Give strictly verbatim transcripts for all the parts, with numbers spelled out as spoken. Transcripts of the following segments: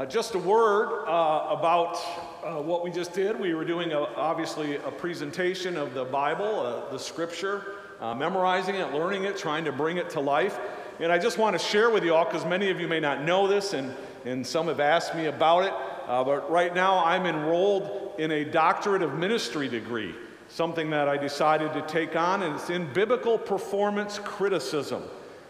Uh, just a word uh, about uh, what we just did. We were doing, a, obviously, a presentation of the Bible, uh, the Scripture, uh, memorizing it, learning it, trying to bring it to life. And I just want to share with you all, because many of you may not know this, and, and some have asked me about it, uh, but right now I'm enrolled in a Doctorate of Ministry degree, something that I decided to take on, and it's in Biblical Performance Criticism.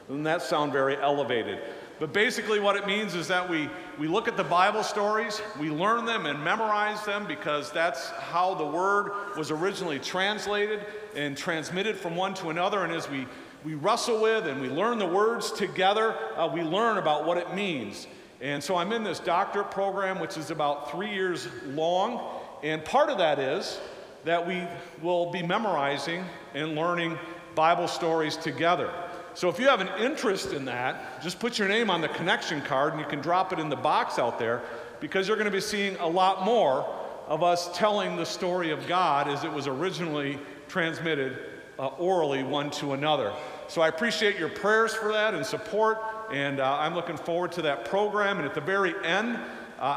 Doesn't that sound very elevated? But basically what it means is that we, we look at the Bible stories, we learn them and memorize them because that's how the Word was originally translated and transmitted from one to another. And as we, we wrestle with and we learn the words together, uh, we learn about what it means. And so I'm in this doctorate program, which is about three years long. And part of that is that we will be memorizing and learning Bible stories together. So if you have an interest in that, just put your name on the connection card and you can drop it in the box out there, because you're going to be seeing a lot more of us telling the story of God as it was originally transmitted uh, orally one to another. So I appreciate your prayers for that and support, and uh, I'm looking forward to that program. And at the very end, uh,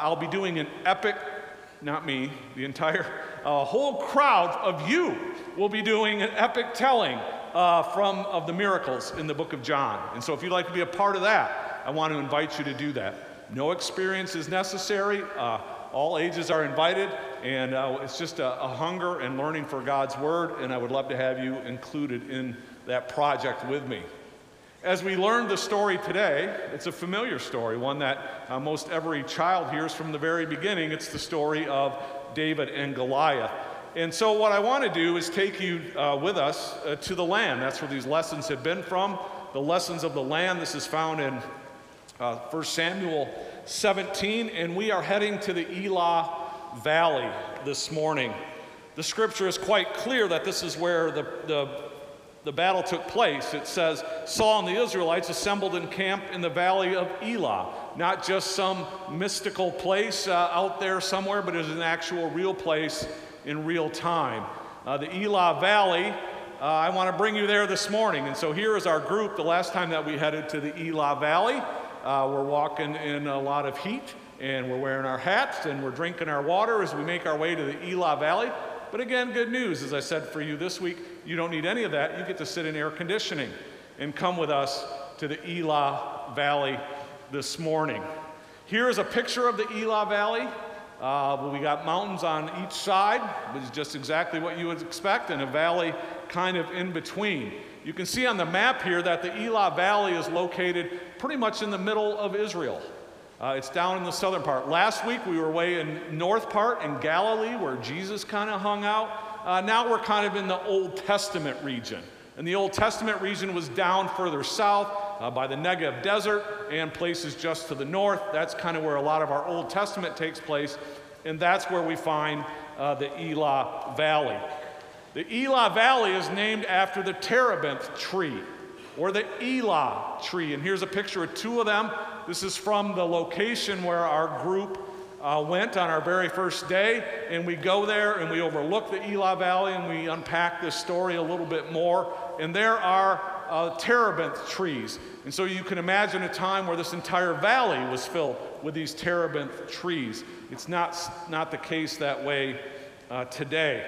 I'll be doing an epic, not me, the entire uh, whole crowd of you will be doing an epic telling uh, from of the miracles in the book of John. And so if you'd like to be a part of that, I want to invite you to do that. No experience is necessary. Uh, all ages are invited, and uh, it's just a, a hunger and learning for God's word, and I would love to have you included in that project with me. As we learned the story today, it's a familiar story, one that uh, most every child hears from the very beginning. It's the story of David and Goliath. And so what I want to do is take you uh, with us uh, to the land. That's where these lessons have been from, the lessons of the land. This is found in uh, First Samuel seventeen, and we are heading to the Elah Valley this morning. The scripture is quite clear that this is where the, the The battle took place. It says, Saul and the Israelites assembled in camp in the Valley of Elah. Not just some mystical place uh, out there somewhere, but it is an actual real place in real time. Uh, the Elah Valley, uh, I want to bring you there this morning. And so here is our group. The last time that we headed to the Elah Valley, uh, we're walking in a lot of heat, and we're wearing our hats, and we're drinking our water as we make our way to the Elah Valley. But again, good news, as I said for you this week, you don't need any of that. You get to sit in air conditioning and come with us to the Elah Valley this morning. Here is a picture of the Elah Valley. Uh, we got mountains on each side, which is just exactly what you would expect, and a valley kind of in between. You can see on the map here that the Elah Valley is located pretty much in the middle of Israel. Uh, it's down in the southern part. Last week, we were way in north part in Galilee, where Jesus kind of hung out. Uh, now we're kind of in the Old Testament region. And the Old Testament region was down further south uh, by the Negev Desert and places just to the north. That's kind of where a lot of our Old Testament takes place. And that's where we find uh, the Elah Valley. The Elah Valley is named after the Terebinth tree, or the Elah tree. And here's a picture of two of them. This is from the location where our group uh, went on our very first day, and we go there and we overlook the Elah Valley and we unpack this story a little bit more. And there are uh, terebinth trees. And so you can imagine a time where this entire valley was filled with these terebinth trees. It's not, not the case that way uh, today.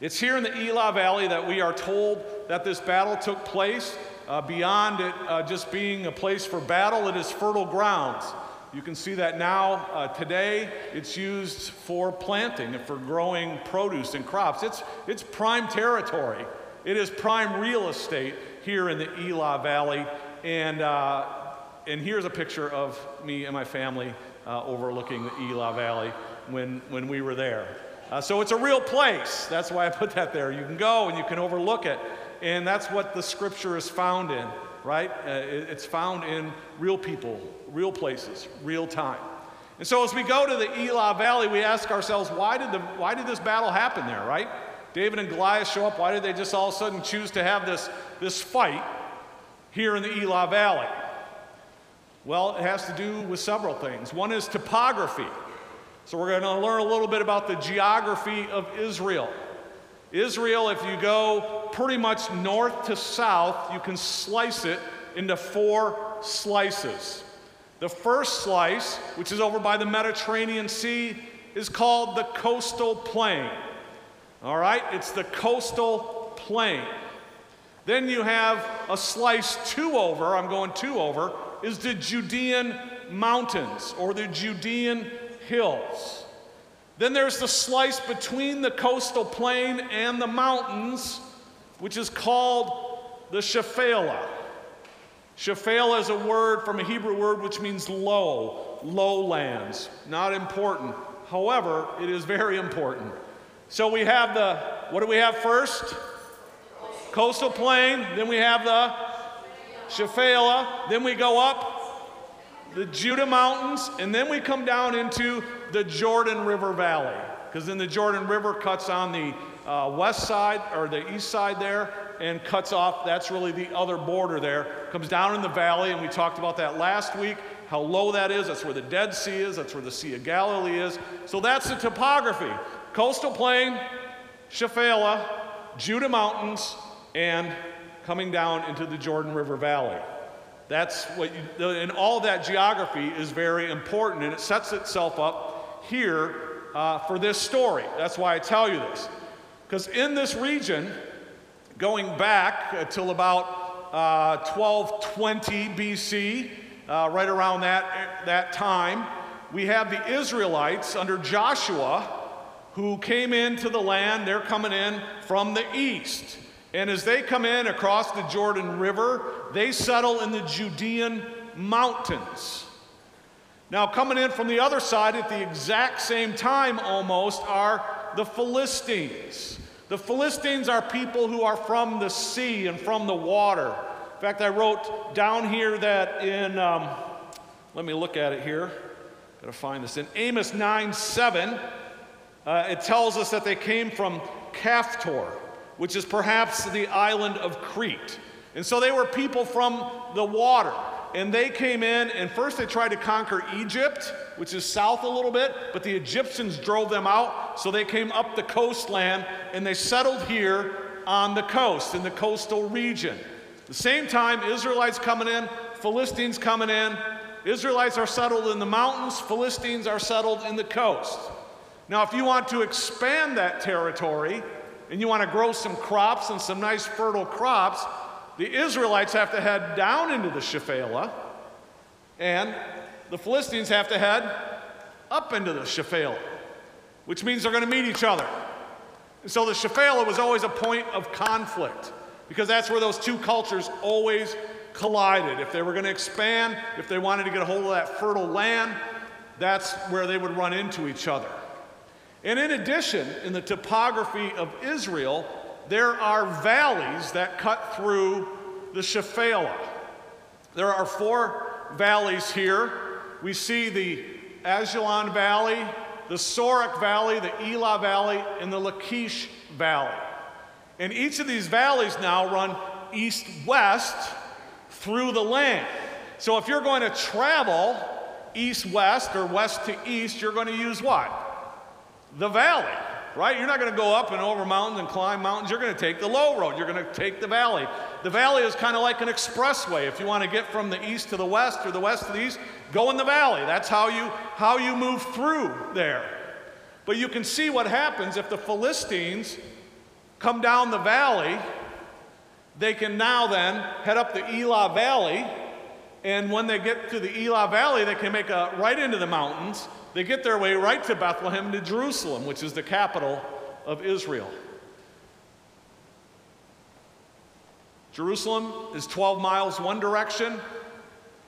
It's here in the Elah Valley that we are told that this battle took place. Uh, beyond it uh, just being a place for battle, it is fertile grounds. You can see that now, uh, today, it's used for planting and for growing produce and crops. It's, it's prime territory. It is prime real estate here in the Elah Valley. And, uh, and here's a picture of me and my family uh, overlooking the Elah Valley when, when we were there. Uh, so it's a real place. That's why I put that there. You can go and you can overlook it. And that's what the scripture is found in, right? Uh, it, it's found in real people, real places, real time. And so as we go to the Elah Valley, we ask ourselves, why did, the, why did this battle happen there, right? David and Goliath show up. Why did they just all of a sudden choose to have this, this fight here in the Elah Valley? Well, it has to do with several things. One is topography. So we're going to learn a little bit about the geography of Israel. Israel, if you go pretty much north to south, you can slice it into four slices. The first slice, which is over by the Mediterranean Sea, is called the coastal plain. All right, it's the coastal plain. Then you have a slice two over, I'm going two over, is the Judean mountains or the Judean hills. Then there's the slice between the coastal plain and the mountains, which is called the Shephelah. Shephelah is a word from a Hebrew word which means low, lowlands. Not important. However, it is very important. So we have the, what do we have first? Coastal plain. Then we have the Shephelah. Then we go up the Judah mountains, and then we come down into the Jordan River Valley, because then the Jordan River cuts on the uh, west side or the east side there and cuts off. That's really the other border there. Comes down in the valley, and we talked about that last week, how low that is. That's where the Dead Sea is. That's where the Sea of Galilee is. So that's the topography. Coastal plain, Shephelah, Judah mountains, and coming down into the Jordan River Valley. That's what you, and all that geography is very important, and it sets itself up here uh, for this story. That's why I tell you this, because in this region, going back until about uh, twelve twenty B C, uh, right around that that time, we have the Israelites under Joshua, who came into the land. They're coming in from the east. And as they come in across the Jordan River, they settle in the Judean mountains. Now, coming in from the other side at the exact same time almost are the Philistines. The Philistines are people who are from the sea and from the water. In fact, I wrote down here that in, um, let me look at it here. Gotta find this. In Amos nine seven, uh, it tells us that they came from Kaphtor, which is perhaps the island of Crete. And so they were people from the water. And they came in, and first they tried to conquer Egypt, which is south a little bit, but the Egyptians drove them out, so they came up the coastland, and they settled here on the coast, in the coastal region. At the same time, Israelites coming in, Philistines coming in. Israelites are settled in the mountains, Philistines are settled in the coast. Now, if you want to expand that territory, and you want to grow some crops and some nice fertile crops, the Israelites have to head down into the Shephelah, and the Philistines have to head up into the Shephelah, which means they're going to meet each other. And so the Shephelah was always a point of conflict, because that's where those two cultures always collided. If they were going to expand, if they wanted to get a hold of that fertile land, that's where they would run into each other. And in addition, in the topography of Israel, there are valleys that cut through the Shephelah. There are four valleys here. We see the Ajalon Valley, the Sorek Valley, the Elah Valley, and the Lachish Valley. And each of these valleys now run east-west through the land. So if you're going to travel east-west or west to east, you're going to use what? The valley, right? You're not going to go up and over mountains and climb mountains. You're going to take the low road. You're going to take the valley. The valley is kind of like an expressway. If you want to get from the east to the west or the west to the east, go in the valley. That's how you, how you move through there. But you can see what happens if the Philistines come down the valley. They can now then head up the Elah Valley, and when they get to the Elah Valley, they can make a right into the mountains. They get their way right to Bethlehem, to Jerusalem, which is the capital of Israel. Jerusalem is twelve miles one direction.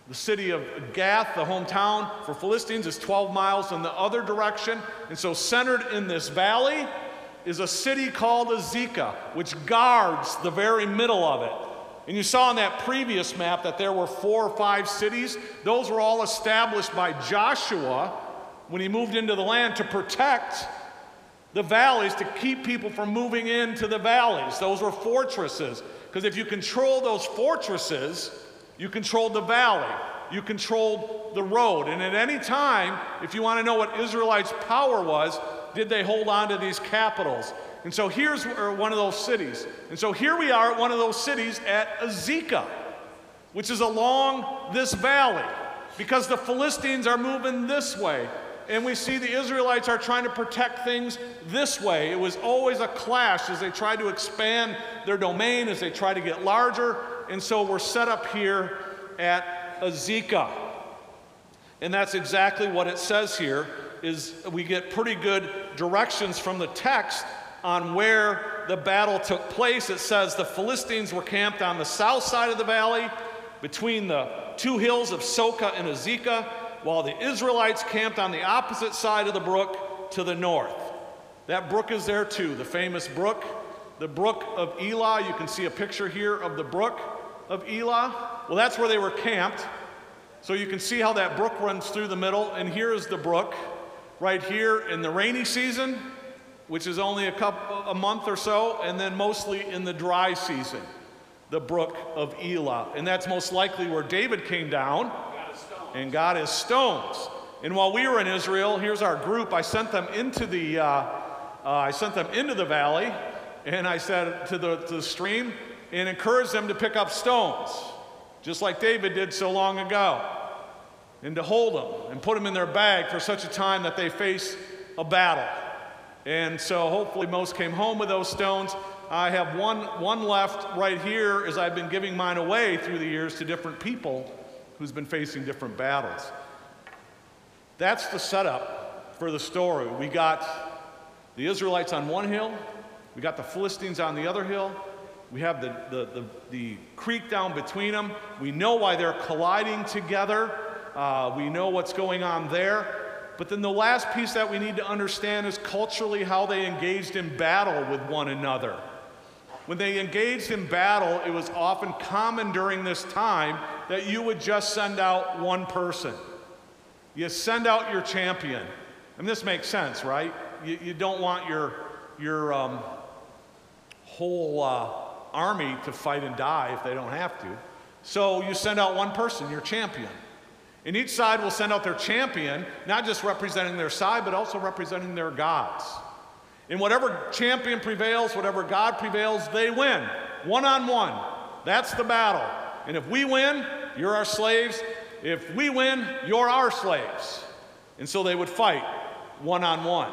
The city of Gath, the hometown for Philistines, is twelve miles in the other direction. And so centered in this valley is a city called Azekah, which guards the very middle of it. And you saw on that previous map that there were four or five cities. Those were all established by Joshua when he moved into the land to protect the valleys, to keep people from moving into the valleys. Those were fortresses, because if you control those fortresses, you controlled the valley, you controlled the road. And at any time, if you want to know what Israelites' power was, did they hold on to these capitals? And so here's one of those cities. And so here we are at one of those cities at Azekah, which is along this valley. because the Philistines are moving this way. And we see the Israelites are trying to protect things this way. It was always a clash as they tried to expand their domain, as they tried to get larger. And so we're set up here at Azekah. And that's exactly what it says here, is we get pretty good directions from the text on where the battle took place. It says the Philistines were camped on the south side of the valley between the two hills of Soka and Azekah, while the Israelites camped on the opposite side of the brook to the north. That brook is there too, the famous brook, the brook of Elah. You can see a picture here of the brook of Elah. Well, that's where they were camped. So you can see how that brook runs through the middle, and here is the brook right here in the rainy season, which is only a couple, a month or so, and then mostly in the dry season, the brook of Elah. And that's most likely where David came down and got his stones. And while we were in Israel, here's our group. I sent them into the, uh, uh, I sent them into the valley, and I said to the, to the stream, and encouraged them to pick up stones, just like David did so long ago, and to hold them and put them in their bag for such a time that they face a battle. And so hopefully most came home with those stones. I have one, one left right here, as I've been giving mine away through the years to different people who's been facing different battles. That's the setup for the story. We got the Israelites on one hill, we got the Philistines on the other hill, we have the, the, the, the creek down between them. We know why they're colliding together. Uh, we know what's going on there. But then the last piece that we need to understand is culturally how they engaged in battle with one another. When they engaged in battle, it was often common during this time that you would just send out one person. You send out your champion. And this makes sense, right? You, you don't want your, your um, whole uh, army to fight and die if they don't have to. So you send out one person, your champion. And each side will send out their champion, not just representing their side, but also representing their gods. And whatever champion prevails, whatever god prevails, they win. One-on-one. That's the battle. And if we win, you're our slaves. If we win, you're our slaves. And so they would fight one-on-one.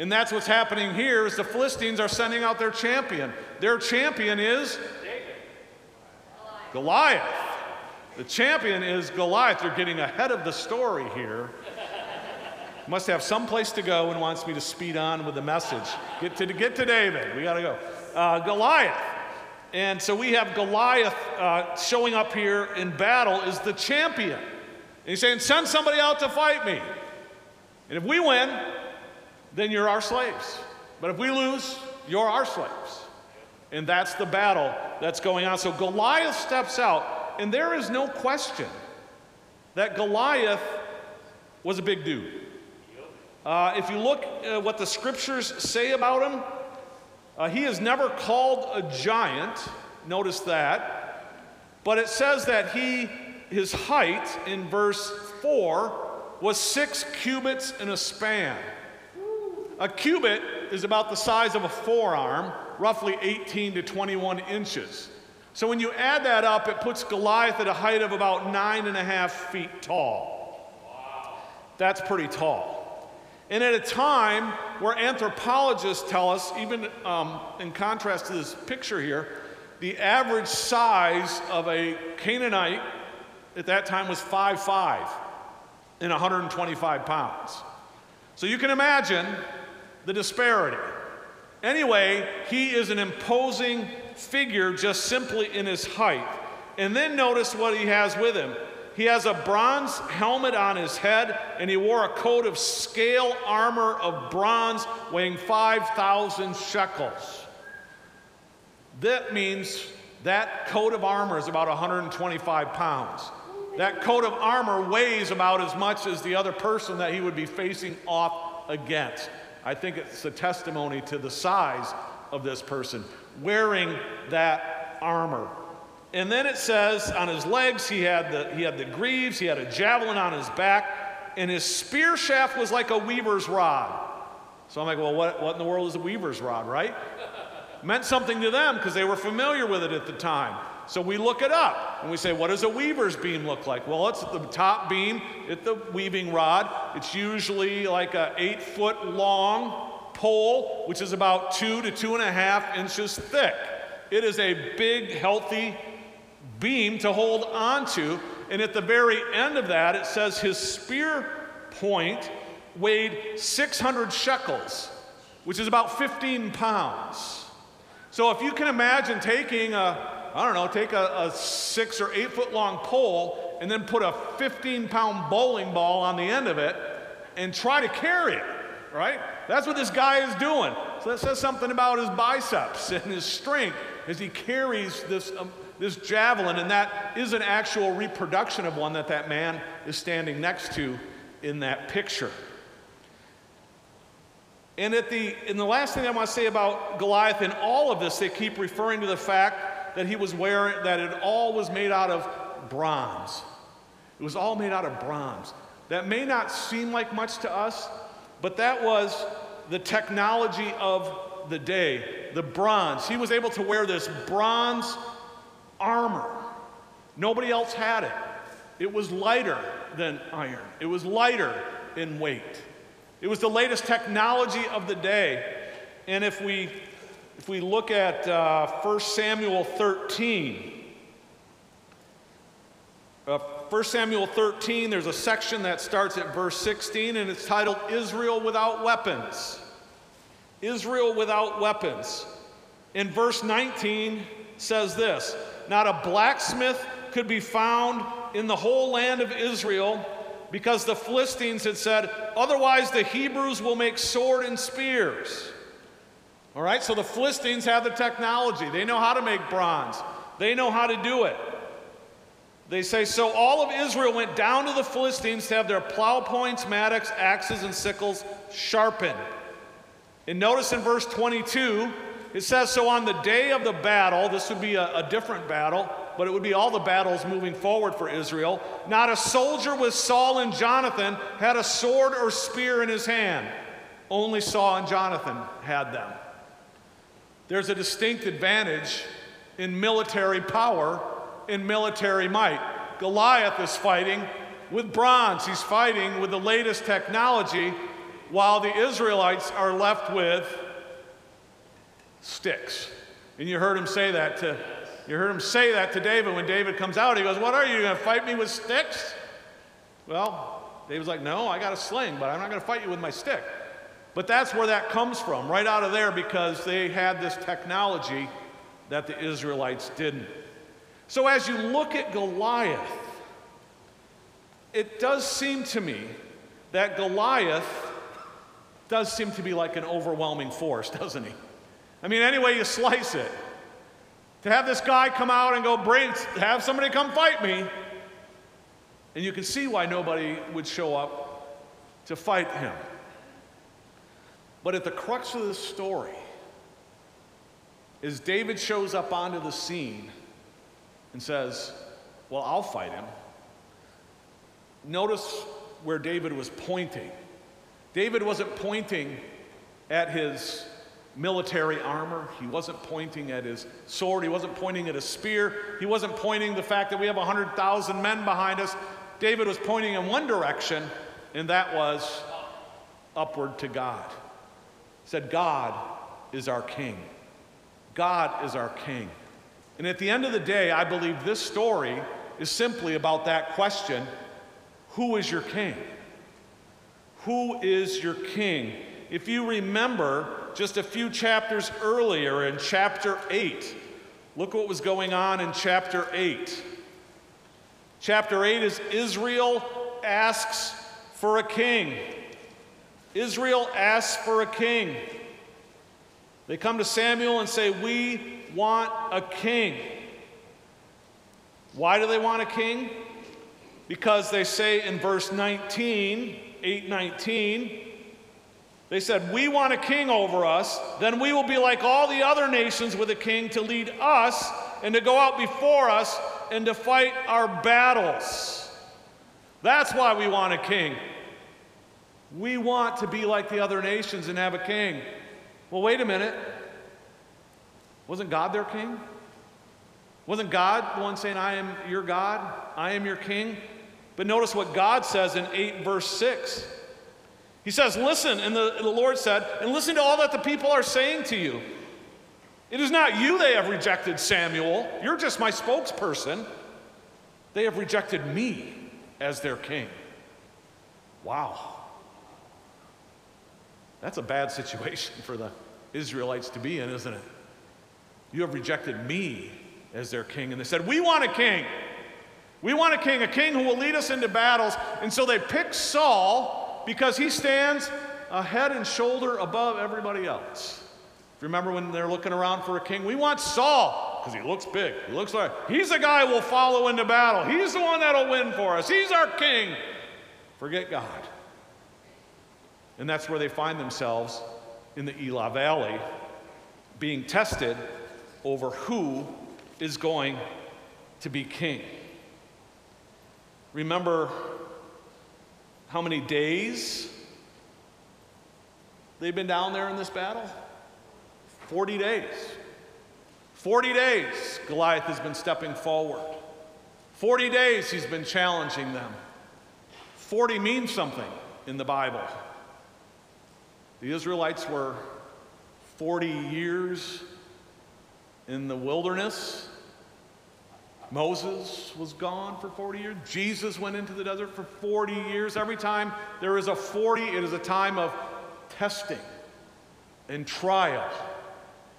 And that's what's happening here, is the Philistines are sending out their champion. Their champion is David. Goliath. The champion is Goliath. You're getting ahead of the story here. Must have some place to go and wants me to speed on with the message. Get to, get to David. We got to go. Uh, Goliath. And so we have Goliath uh, showing up here in battle as the champion. And he's saying, send somebody out to fight me. And if we win, then you're our slaves. But if we lose, you're our slaves. And that's the battle that's going on. So Goliath steps out. And there is no question that Goliath was a big dude. Uh, if you look at what the scriptures say about him, uh, he is never called a giant, notice that, but it says that he, his height in verse four was six cubits in a span. A cubit is about the size of a forearm, roughly eighteen to twenty-one inches. So when you add that up, it puts Goliath at a height of about nine and a half feet tall. Wow. That's pretty tall. And at a time where anthropologists tell us, even um, in contrast to this picture here, the average size of a Canaanite at that time was five foot five and one hundred twenty-five pounds. So you can imagine the disparity. Anyway, he is an imposing figure just simply in his height. And then notice what he has with him. He has a bronze helmet on his head, and he wore a coat of scale armor of bronze weighing five thousand shekels. That means that coat of armor is about one hundred twenty-five pounds. That coat of armor weighs about as much as the other person that he would be facing off against. I think it's a testimony to the size of this person wearing that armor. And then it says on his legs he had, the, he had the greaves, he had a javelin on his back, and his spear shaft was like a weaver's rod. So I'm like, well, what, what in the world is a weaver's rod, right? Meant something to them because they were familiar with it at the time. So we look it up and we say, what does a weaver's beam look like? Well, it's the top beam at the weaving rod. It's usually like an eight foot long pole, which is about two to two and a half inches thick. It is a big, healthy beam to hold onto. And at the very end of that, it says his spear point weighed six hundred shekels, which is about fifteen pounds. So if you can imagine taking a, I don't know, take a, a six or eight foot long pole and then put a fifteen pound bowling ball on the end of it and try to carry it, right? That's what this guy is doing. So that says something about his biceps and his strength as he carries this, um, this javelin, and that is an actual reproduction of one that that man is standing next to in that picture. And, at the, and the last thing I want to say about Goliath in all of this, they keep referring to the fact that he was wearing, that it all was made out of bronze. It was all made out of bronze. That may not seem like much to us, but that was the technology of the day, the bronze. He was able to wear this bronze armor. Nobody else had it. It was lighter than iron. It was lighter in weight. It was the latest technology of the day. And if we, if we look at uh, First Samuel thirteen, uh, First Samuel thirteen, there's a section that starts at verse sixteen, and it's titled Israel Without Weapons. Israel Without Weapons. And verse nineteen says this, "Not a blacksmith could be found in the whole land of Israel, because the Philistines had said, otherwise the Hebrews will make sword and spears." All right, so the Philistines have the technology. They know how to make bronze. They know how to do it. They say, so all of Israel went down to the Philistines to have their plow points, mattocks, axes, and sickles sharpened. And notice in verse twenty-two, it says, so on the day of the battle, this would be a, a different battle, but it would be all the battles moving forward for Israel, not a soldier with Saul and Jonathan had a sword or spear in his hand. Only Saul and Jonathan had them. There's a distinct advantage in military power, in military might. Goliath is fighting with bronze. He's fighting with the latest technology, while the Israelites are left with sticks. And you heard him say that to You heard him say that to David. When David comes out, he goes, what are you, you're going to fight me with sticks? Well, David's like, no, I got a sling, but I'm not going to fight you with my stick. But that's where that comes from, right out of there, because they had this technology that the Israelites didn't. So as you look at Goliath, it does seem to me that Goliath does seem to be like an overwhelming force, doesn't he? I mean, any way you slice it. To have this guy come out and go, bring, have somebody come fight me. And you can see why nobody would show up to fight him. But at the crux of this story is David shows up onto the scene and says, well, I'll fight him. Notice where David was pointing. David wasn't pointing at his military armor. He wasn't pointing at his sword. He wasn't pointing at his spear. He wasn't pointing the fact that we have one hundred thousand men behind us. David was pointing in one direction, and that was upward to God. He said, God is our king. God is our king. And at the end of the day, I believe this story is simply about that question, who is your king? Who is your king? If you remember, just a few chapters earlier in chapter eight. Look what was going on in chapter eight. Chapter eight is Israel asks for a king. Israel asks for a king. They come to Samuel and say, we want a king. Why do they want a king? Because they say in verse nineteen, eight nineteen, they said, we want a king over us, then we will be like all the other nations with a king to lead us and to go out before us and to fight our battles. That's why we want a king. We want to be like the other nations and have a king. Well, wait a minute. Wasn't God their king? Wasn't God the one saying, I am your God, I am your king? But notice what God says in eight verse six. He says, listen, and the, the Lord said, and listen to all that the people are saying to you. It is not you they have rejected, Samuel. You're just my spokesperson. They have rejected me as their king. Wow. That's a bad situation for the Israelites to be in, isn't it? You have rejected me as their king. And they said, we want a king. We want a king, a king who will lead us into battles. And so they picked Saul because he stands a head and shoulder above everybody else. Remember when they're looking around for a king? We want Saul because he looks big. He looks like, he's the guy we'll follow into battle. He's the one that'll win for us. He's our king. Forget God. And that's where they find themselves in the Elah Valley, being tested over who is going to be king. Remember how many days they've been down there in this battle? forty days. forty days Goliath has been stepping forward. forty days he's been challenging them. forty means something in the Bible. The Israelites were forty years in the wilderness. Moses was gone for forty years. Jesus went into the desert for forty years. Every time there is a forty, it is a time of testing and trial.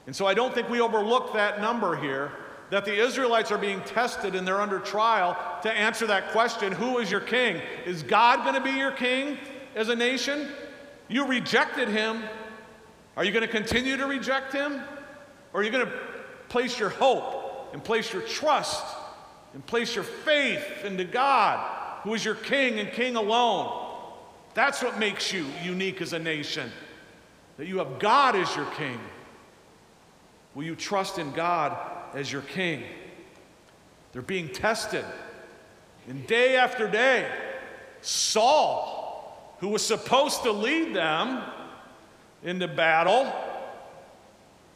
And so I don't think we overlook that number here, that the Israelites are being tested and they're under trial to answer that question, who is your king? Is God going to be your king as a nation? You rejected him. Are you going to continue to reject him? Or are you going to place your hope and place your trust and place your faith into God, who is your king and king alone? That's what makes you unique as a nation, that you have God as your king. Will you trust in God as your king? They're being tested. And day after day, Saul, who was supposed to lead them into battle,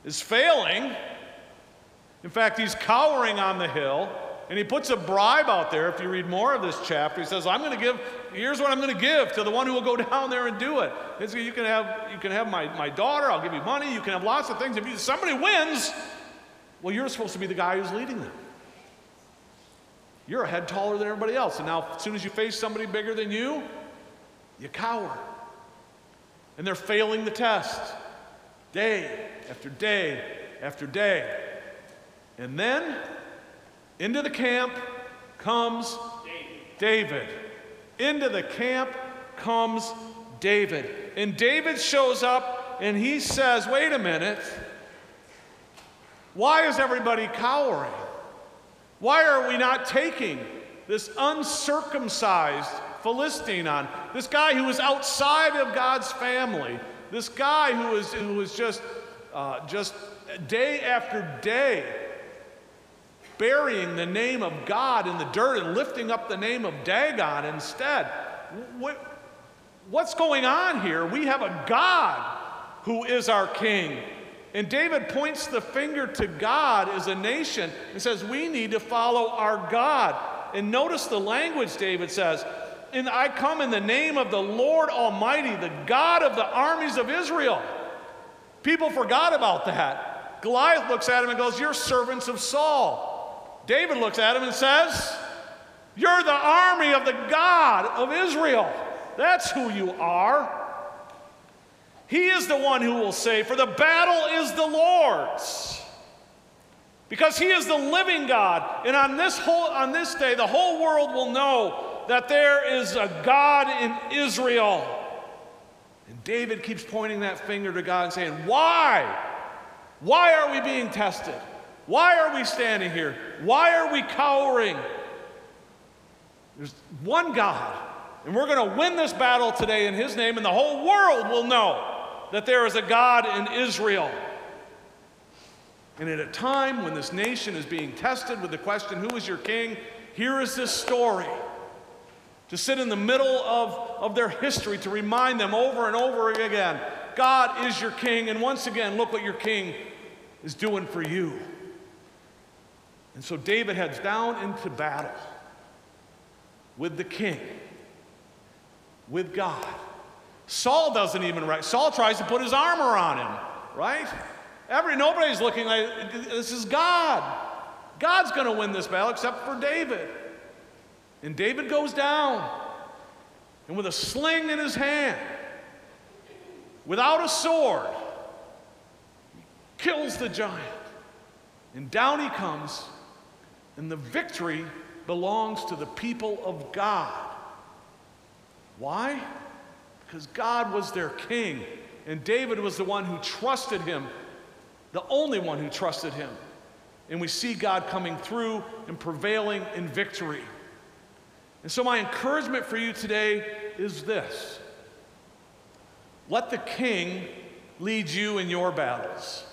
is failing. In fact, he's cowering on the hill, and he puts a bribe out there. If you read more of this chapter, he says, I'm going to give, here's what I'm going to give to the one who will go down there and do it. It's, you can have, you can have my, my daughter, I'll give you money, you can have lots of things. If you, somebody wins, well, you're supposed to be the guy who's leading them. You're a head taller than everybody else, and now as soon as you face somebody bigger than you, you cower. And they're failing the test day after day after day. And then into the camp comes David. Into the camp comes David. And David shows up and he says, wait a minute, why is everybody cowering? Why are we not taking this uncircumcised Philistine on, this guy who is outside of God's family, this guy who is, who is just, uh, just day after day burying the name of God in the dirt and lifting up the name of Dagon instead? What, what's going on here? We have a God who is our king. And David points the finger to God as a nation and says, we need to follow our God. And notice the language David says, and I come in the name of the Lord Almighty, the God of the armies of Israel. People forgot about that. Goliath looks at him and goes, you're servants of Saul. David looks at him and says, you're the army of the God of Israel. That's who you are. He is the one who will say, for the battle is the Lord's. Because he is the living God. And on this, whole, on this day, the whole world will know that there is a God in Israel. And David keeps pointing that finger to God and saying, why? Why are we being tested? Why are we standing here? Why are we cowering? There's one God, and we're going to win this battle today in his name, and the whole world will know that there is a God in Israel. And at a time when this nation is being tested with the question, who is your king? Here is this story to sit in the middle of, of their history, to remind them over and over again, God is your king, and once again, look what your king is doing for you. And so David heads down into battle with the king, with God. Saul doesn't even right. Saul tries to put his armor on him, right? Every, nobody's looking like, this is God. God's going to win this battle except for David. And David goes down, and with a sling in his hand, without a sword, he kills the giant. And down he comes, and the victory belongs to the people of God. Why? Because God was their king, and David was the one who trusted him, the only one who trusted him. And we see God coming through and prevailing in victory. And so my encouragement for you today is this. Let the king lead you in your battles.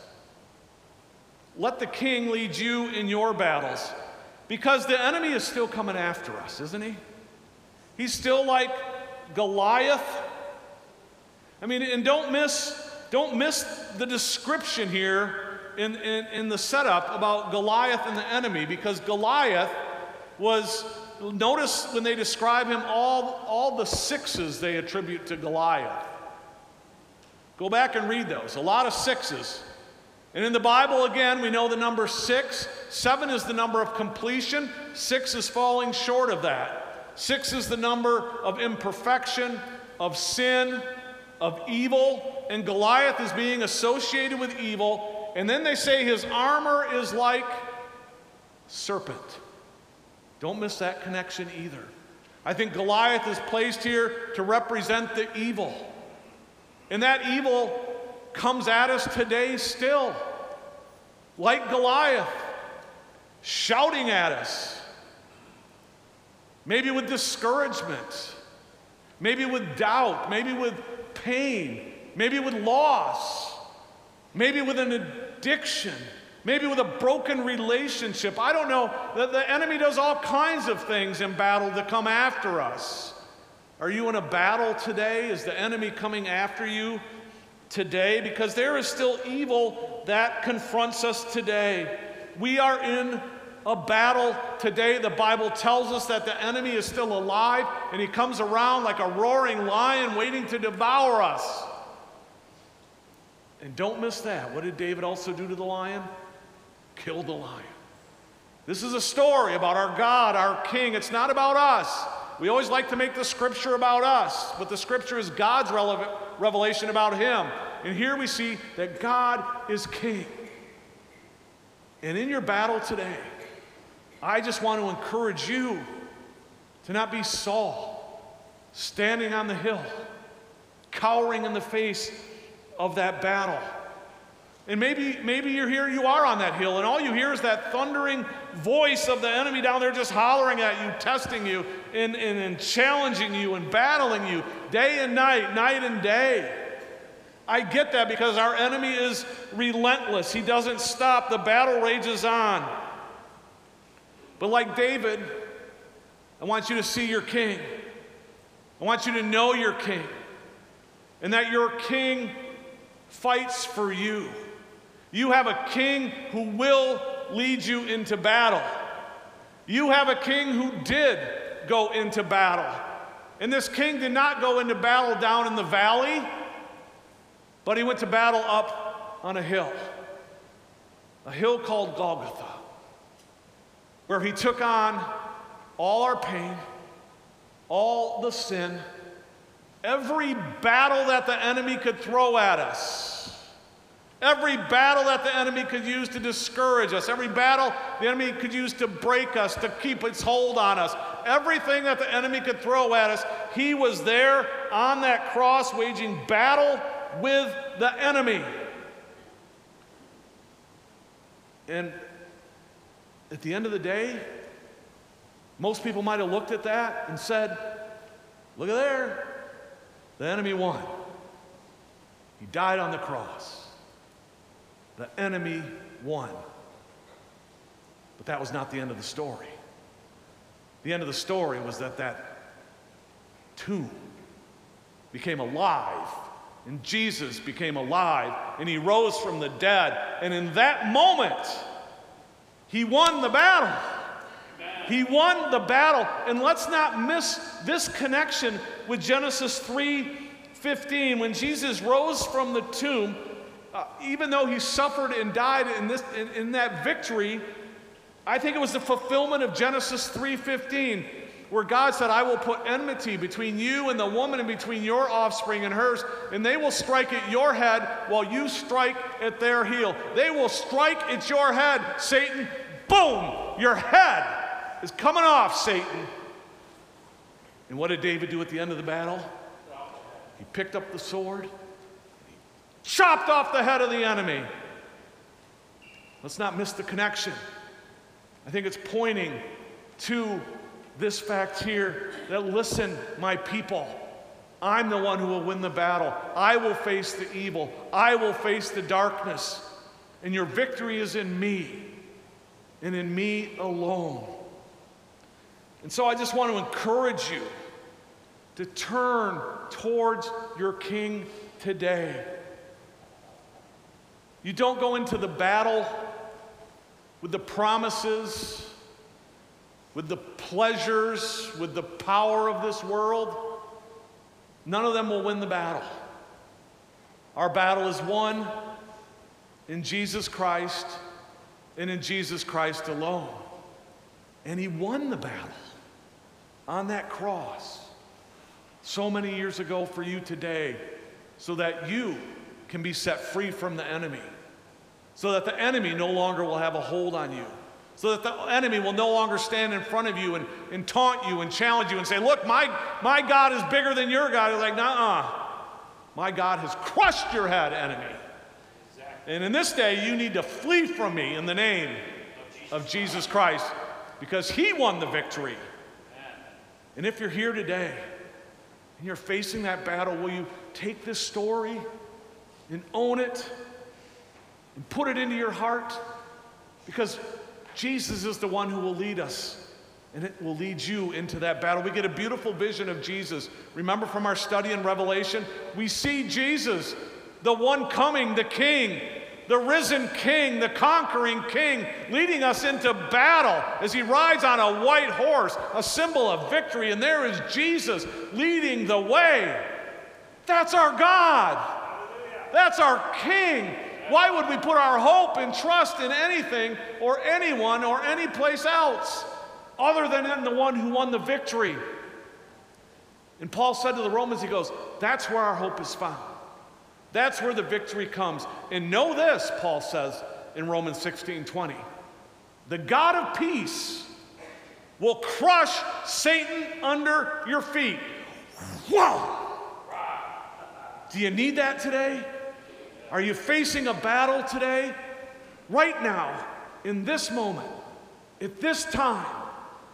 Let the king lead you in your battles. Because the enemy is still coming after us, isn't he? He's still like Goliath. I mean, and don't miss, don't miss the description here In, in, in the setup about Goliath and the enemy, because Goliath was, notice when they describe him, all, all the sixes they attribute to Goliath. Go back and read those, a lot of sixes. And in the Bible, again, we know the number six. Seven is the number of completion. Six is falling short of that. Six is the number of imperfection, of sin, of evil, and Goliath is being associated with evil. And then they say his armor is like serpent. Don't miss that connection either. I think Goliath is placed here to represent the evil. And that evil comes at us today still, like Goliath, shouting at us, maybe with discouragement, maybe with doubt, maybe with pain, maybe with loss. Maybe with an addiction, maybe with a broken relationship. I don't know. The, the enemy does all kinds of things in battle to come after us. Are you in a battle today? Is the enemy coming after you today? Because there is still evil that confronts us today. We are in a battle today. The Bible tells us that the enemy is still alive, and he comes around like a roaring lion waiting to devour us. And don't miss that. What did David also do to the lion? Kill the lion. This is a story about our God, our King. It's not about us. We always like to make the Scripture about us, but the Scripture is God's revelation about Him. And here we see that God is King. And in your battle today, I just want to encourage you to not be Saul, standing on the hill, cowering in the face of that battle. And maybe, maybe you're here, you are on that hill, and all you hear is that thundering voice of the enemy down there just hollering at you, testing you, and, and, and challenging you, and battling you day and night, night and day. I get that, because our enemy is relentless. He doesn't stop. The battle rages on. But like David, I want you to see your king. I want you to know your king, and that your king fights for you. You have a king who will lead you into battle. You have a king who did go into battle. And this king did not go into battle down in the valley, but he went to battle up on a hill, a hill called Golgotha, where he took on all our pain, all the sin, every battle that the enemy could throw at us, every battle that the enemy could use to discourage us, every battle the enemy could use to break us, to keep its hold on us, everything that the enemy could throw at us, he was there on that cross waging battle with the enemy. And at the end of the day, most people might have looked at that and said, look at there. The enemy won. He died on the cross. The enemy won. But that was not the end of the story. The end of the story was that that tomb became alive, and Jesus became alive, and he rose from the dead. And in that moment, He won the battle. He won the battle. And let's not miss this connection with Genesis three fifteen. When Jesus rose from the tomb, uh, even though he suffered and died in, this, in, in that victory, I think it was the fulfillment of Genesis three fifteen, where God said, I will put enmity between you and the woman and between your offspring and hers, and they will strike at your head while you strike at their heel. They will strike at your head, Satan. Boom! Your head is coming off, Satan. And what did David do at the end of the battle? He picked up the sword, he chopped off the head of the enemy. Let's not miss the connection. I think it's pointing to this fact here that, listen, my people, I'm the one who will win the battle. I will face the evil. I will face the darkness. And your victory is in me, and in me alone. And so I just want to encourage you to turn towards your King today. You don't go into the battle with the promises, with the pleasures, with the power of this world. None of them will win the battle. Our battle is won in Jesus Christ and in Jesus Christ alone. And he won the battle on that cross so many years ago for you today, so that you can be set free from the enemy, so that the enemy no longer will have a hold on you, so that the enemy will no longer stand in front of you and, and taunt you and challenge you and say, look, my, my God is bigger than your God. You're like, nuh-uh. My God has crushed your head, enemy. Exactly. And in this day, you need to flee from me in the name of Jesus, of Jesus Christ, because he won the victory. Amen. And if you're here today and you're facing that battle, will you take this story and own it and put it into your heart? Because Jesus is the one who will lead us, and it will lead you into that battle. We get a beautiful vision of Jesus. Remember from our study in Revelation, we see Jesus, the one coming, the King, the risen King, the conquering King, leading us into battle as he rides on a white horse, a symbol of victory. And there is Jesus leading the way. That's our God. That's our King. Why would we put our hope and trust in anything or anyone or any place else other than in the one who won the victory? And Paul said to the Romans, he goes, that's where our hope is found. That's where the victory comes. And know this, Paul says in Romans sixteen twenty, the God of peace will crush Satan under your feet. Whoa! Do you need that today? Are you facing a battle today? Right now, in this moment, at this time,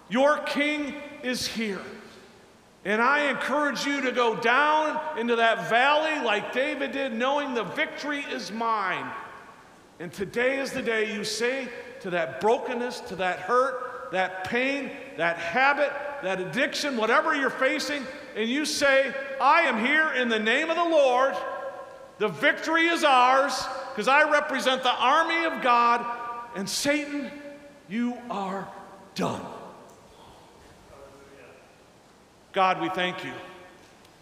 your King is here. And I encourage you to go down into that valley like David did, knowing the victory is mine. And today is the day you say to that brokenness, to that hurt, that pain, that habit, that addiction, whatever you're facing, and you say, I am here in the name of the Lord. The victory is ours, because I represent the army of God, and Satan, you are done. God, we thank you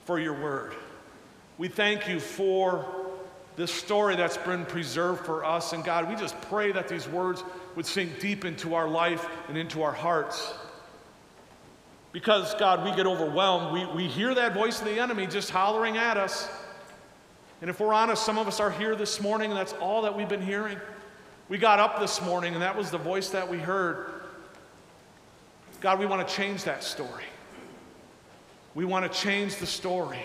for your word. We thank you for this story that's been preserved for us. And God, we just pray that these words would sink deep into our life and into our hearts. Because, God, we get overwhelmed. We, we hear that voice of the enemy just hollering at us. And if we're honest, some of us are here this morning, and that's all that we've been hearing. We got up this morning, and that was the voice that we heard. God, we want to change that story. We want to change the story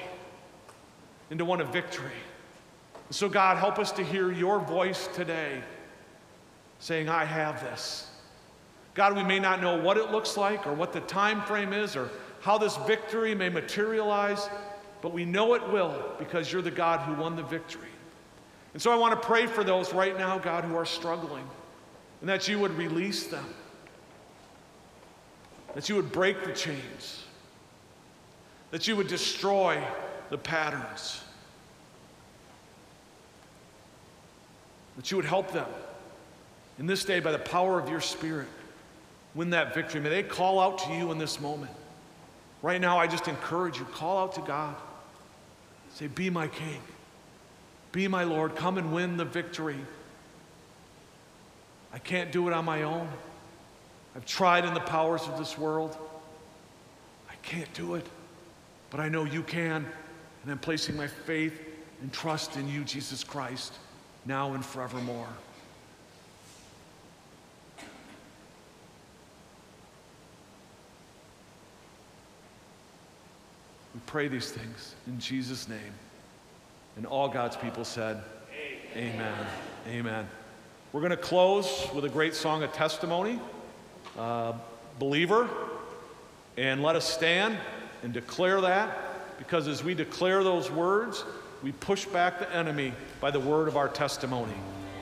into one of victory. And so, God, help us to hear your voice today saying, I have this. God, we may not know what it looks like or what the time frame is or how this victory may materialize, but we know it will, because you're the God who won the victory. And so I want to pray for those right now, God, who are struggling, and that you would release them, that you would break the chains, that you would destroy the patterns, that you would help them in this day by the power of your Spirit. Win that victory. May they call out to you in this moment. Right now, I just encourage you, call out to God. Say, be my King. Be my Lord. Come and win the victory. I can't do it on my own. I've tried in the powers of this world. I can't do it, but I know you can, and I'm placing my faith and trust in you, Jesus Christ, now and forevermore. We pray these things in Jesus' name. And all God's people said, amen. Amen. Amen. We're going to close with a great song of testimony, uh, Believer, and let us stand and declare that, because as we declare those words, we push back the enemy by the word of our testimony.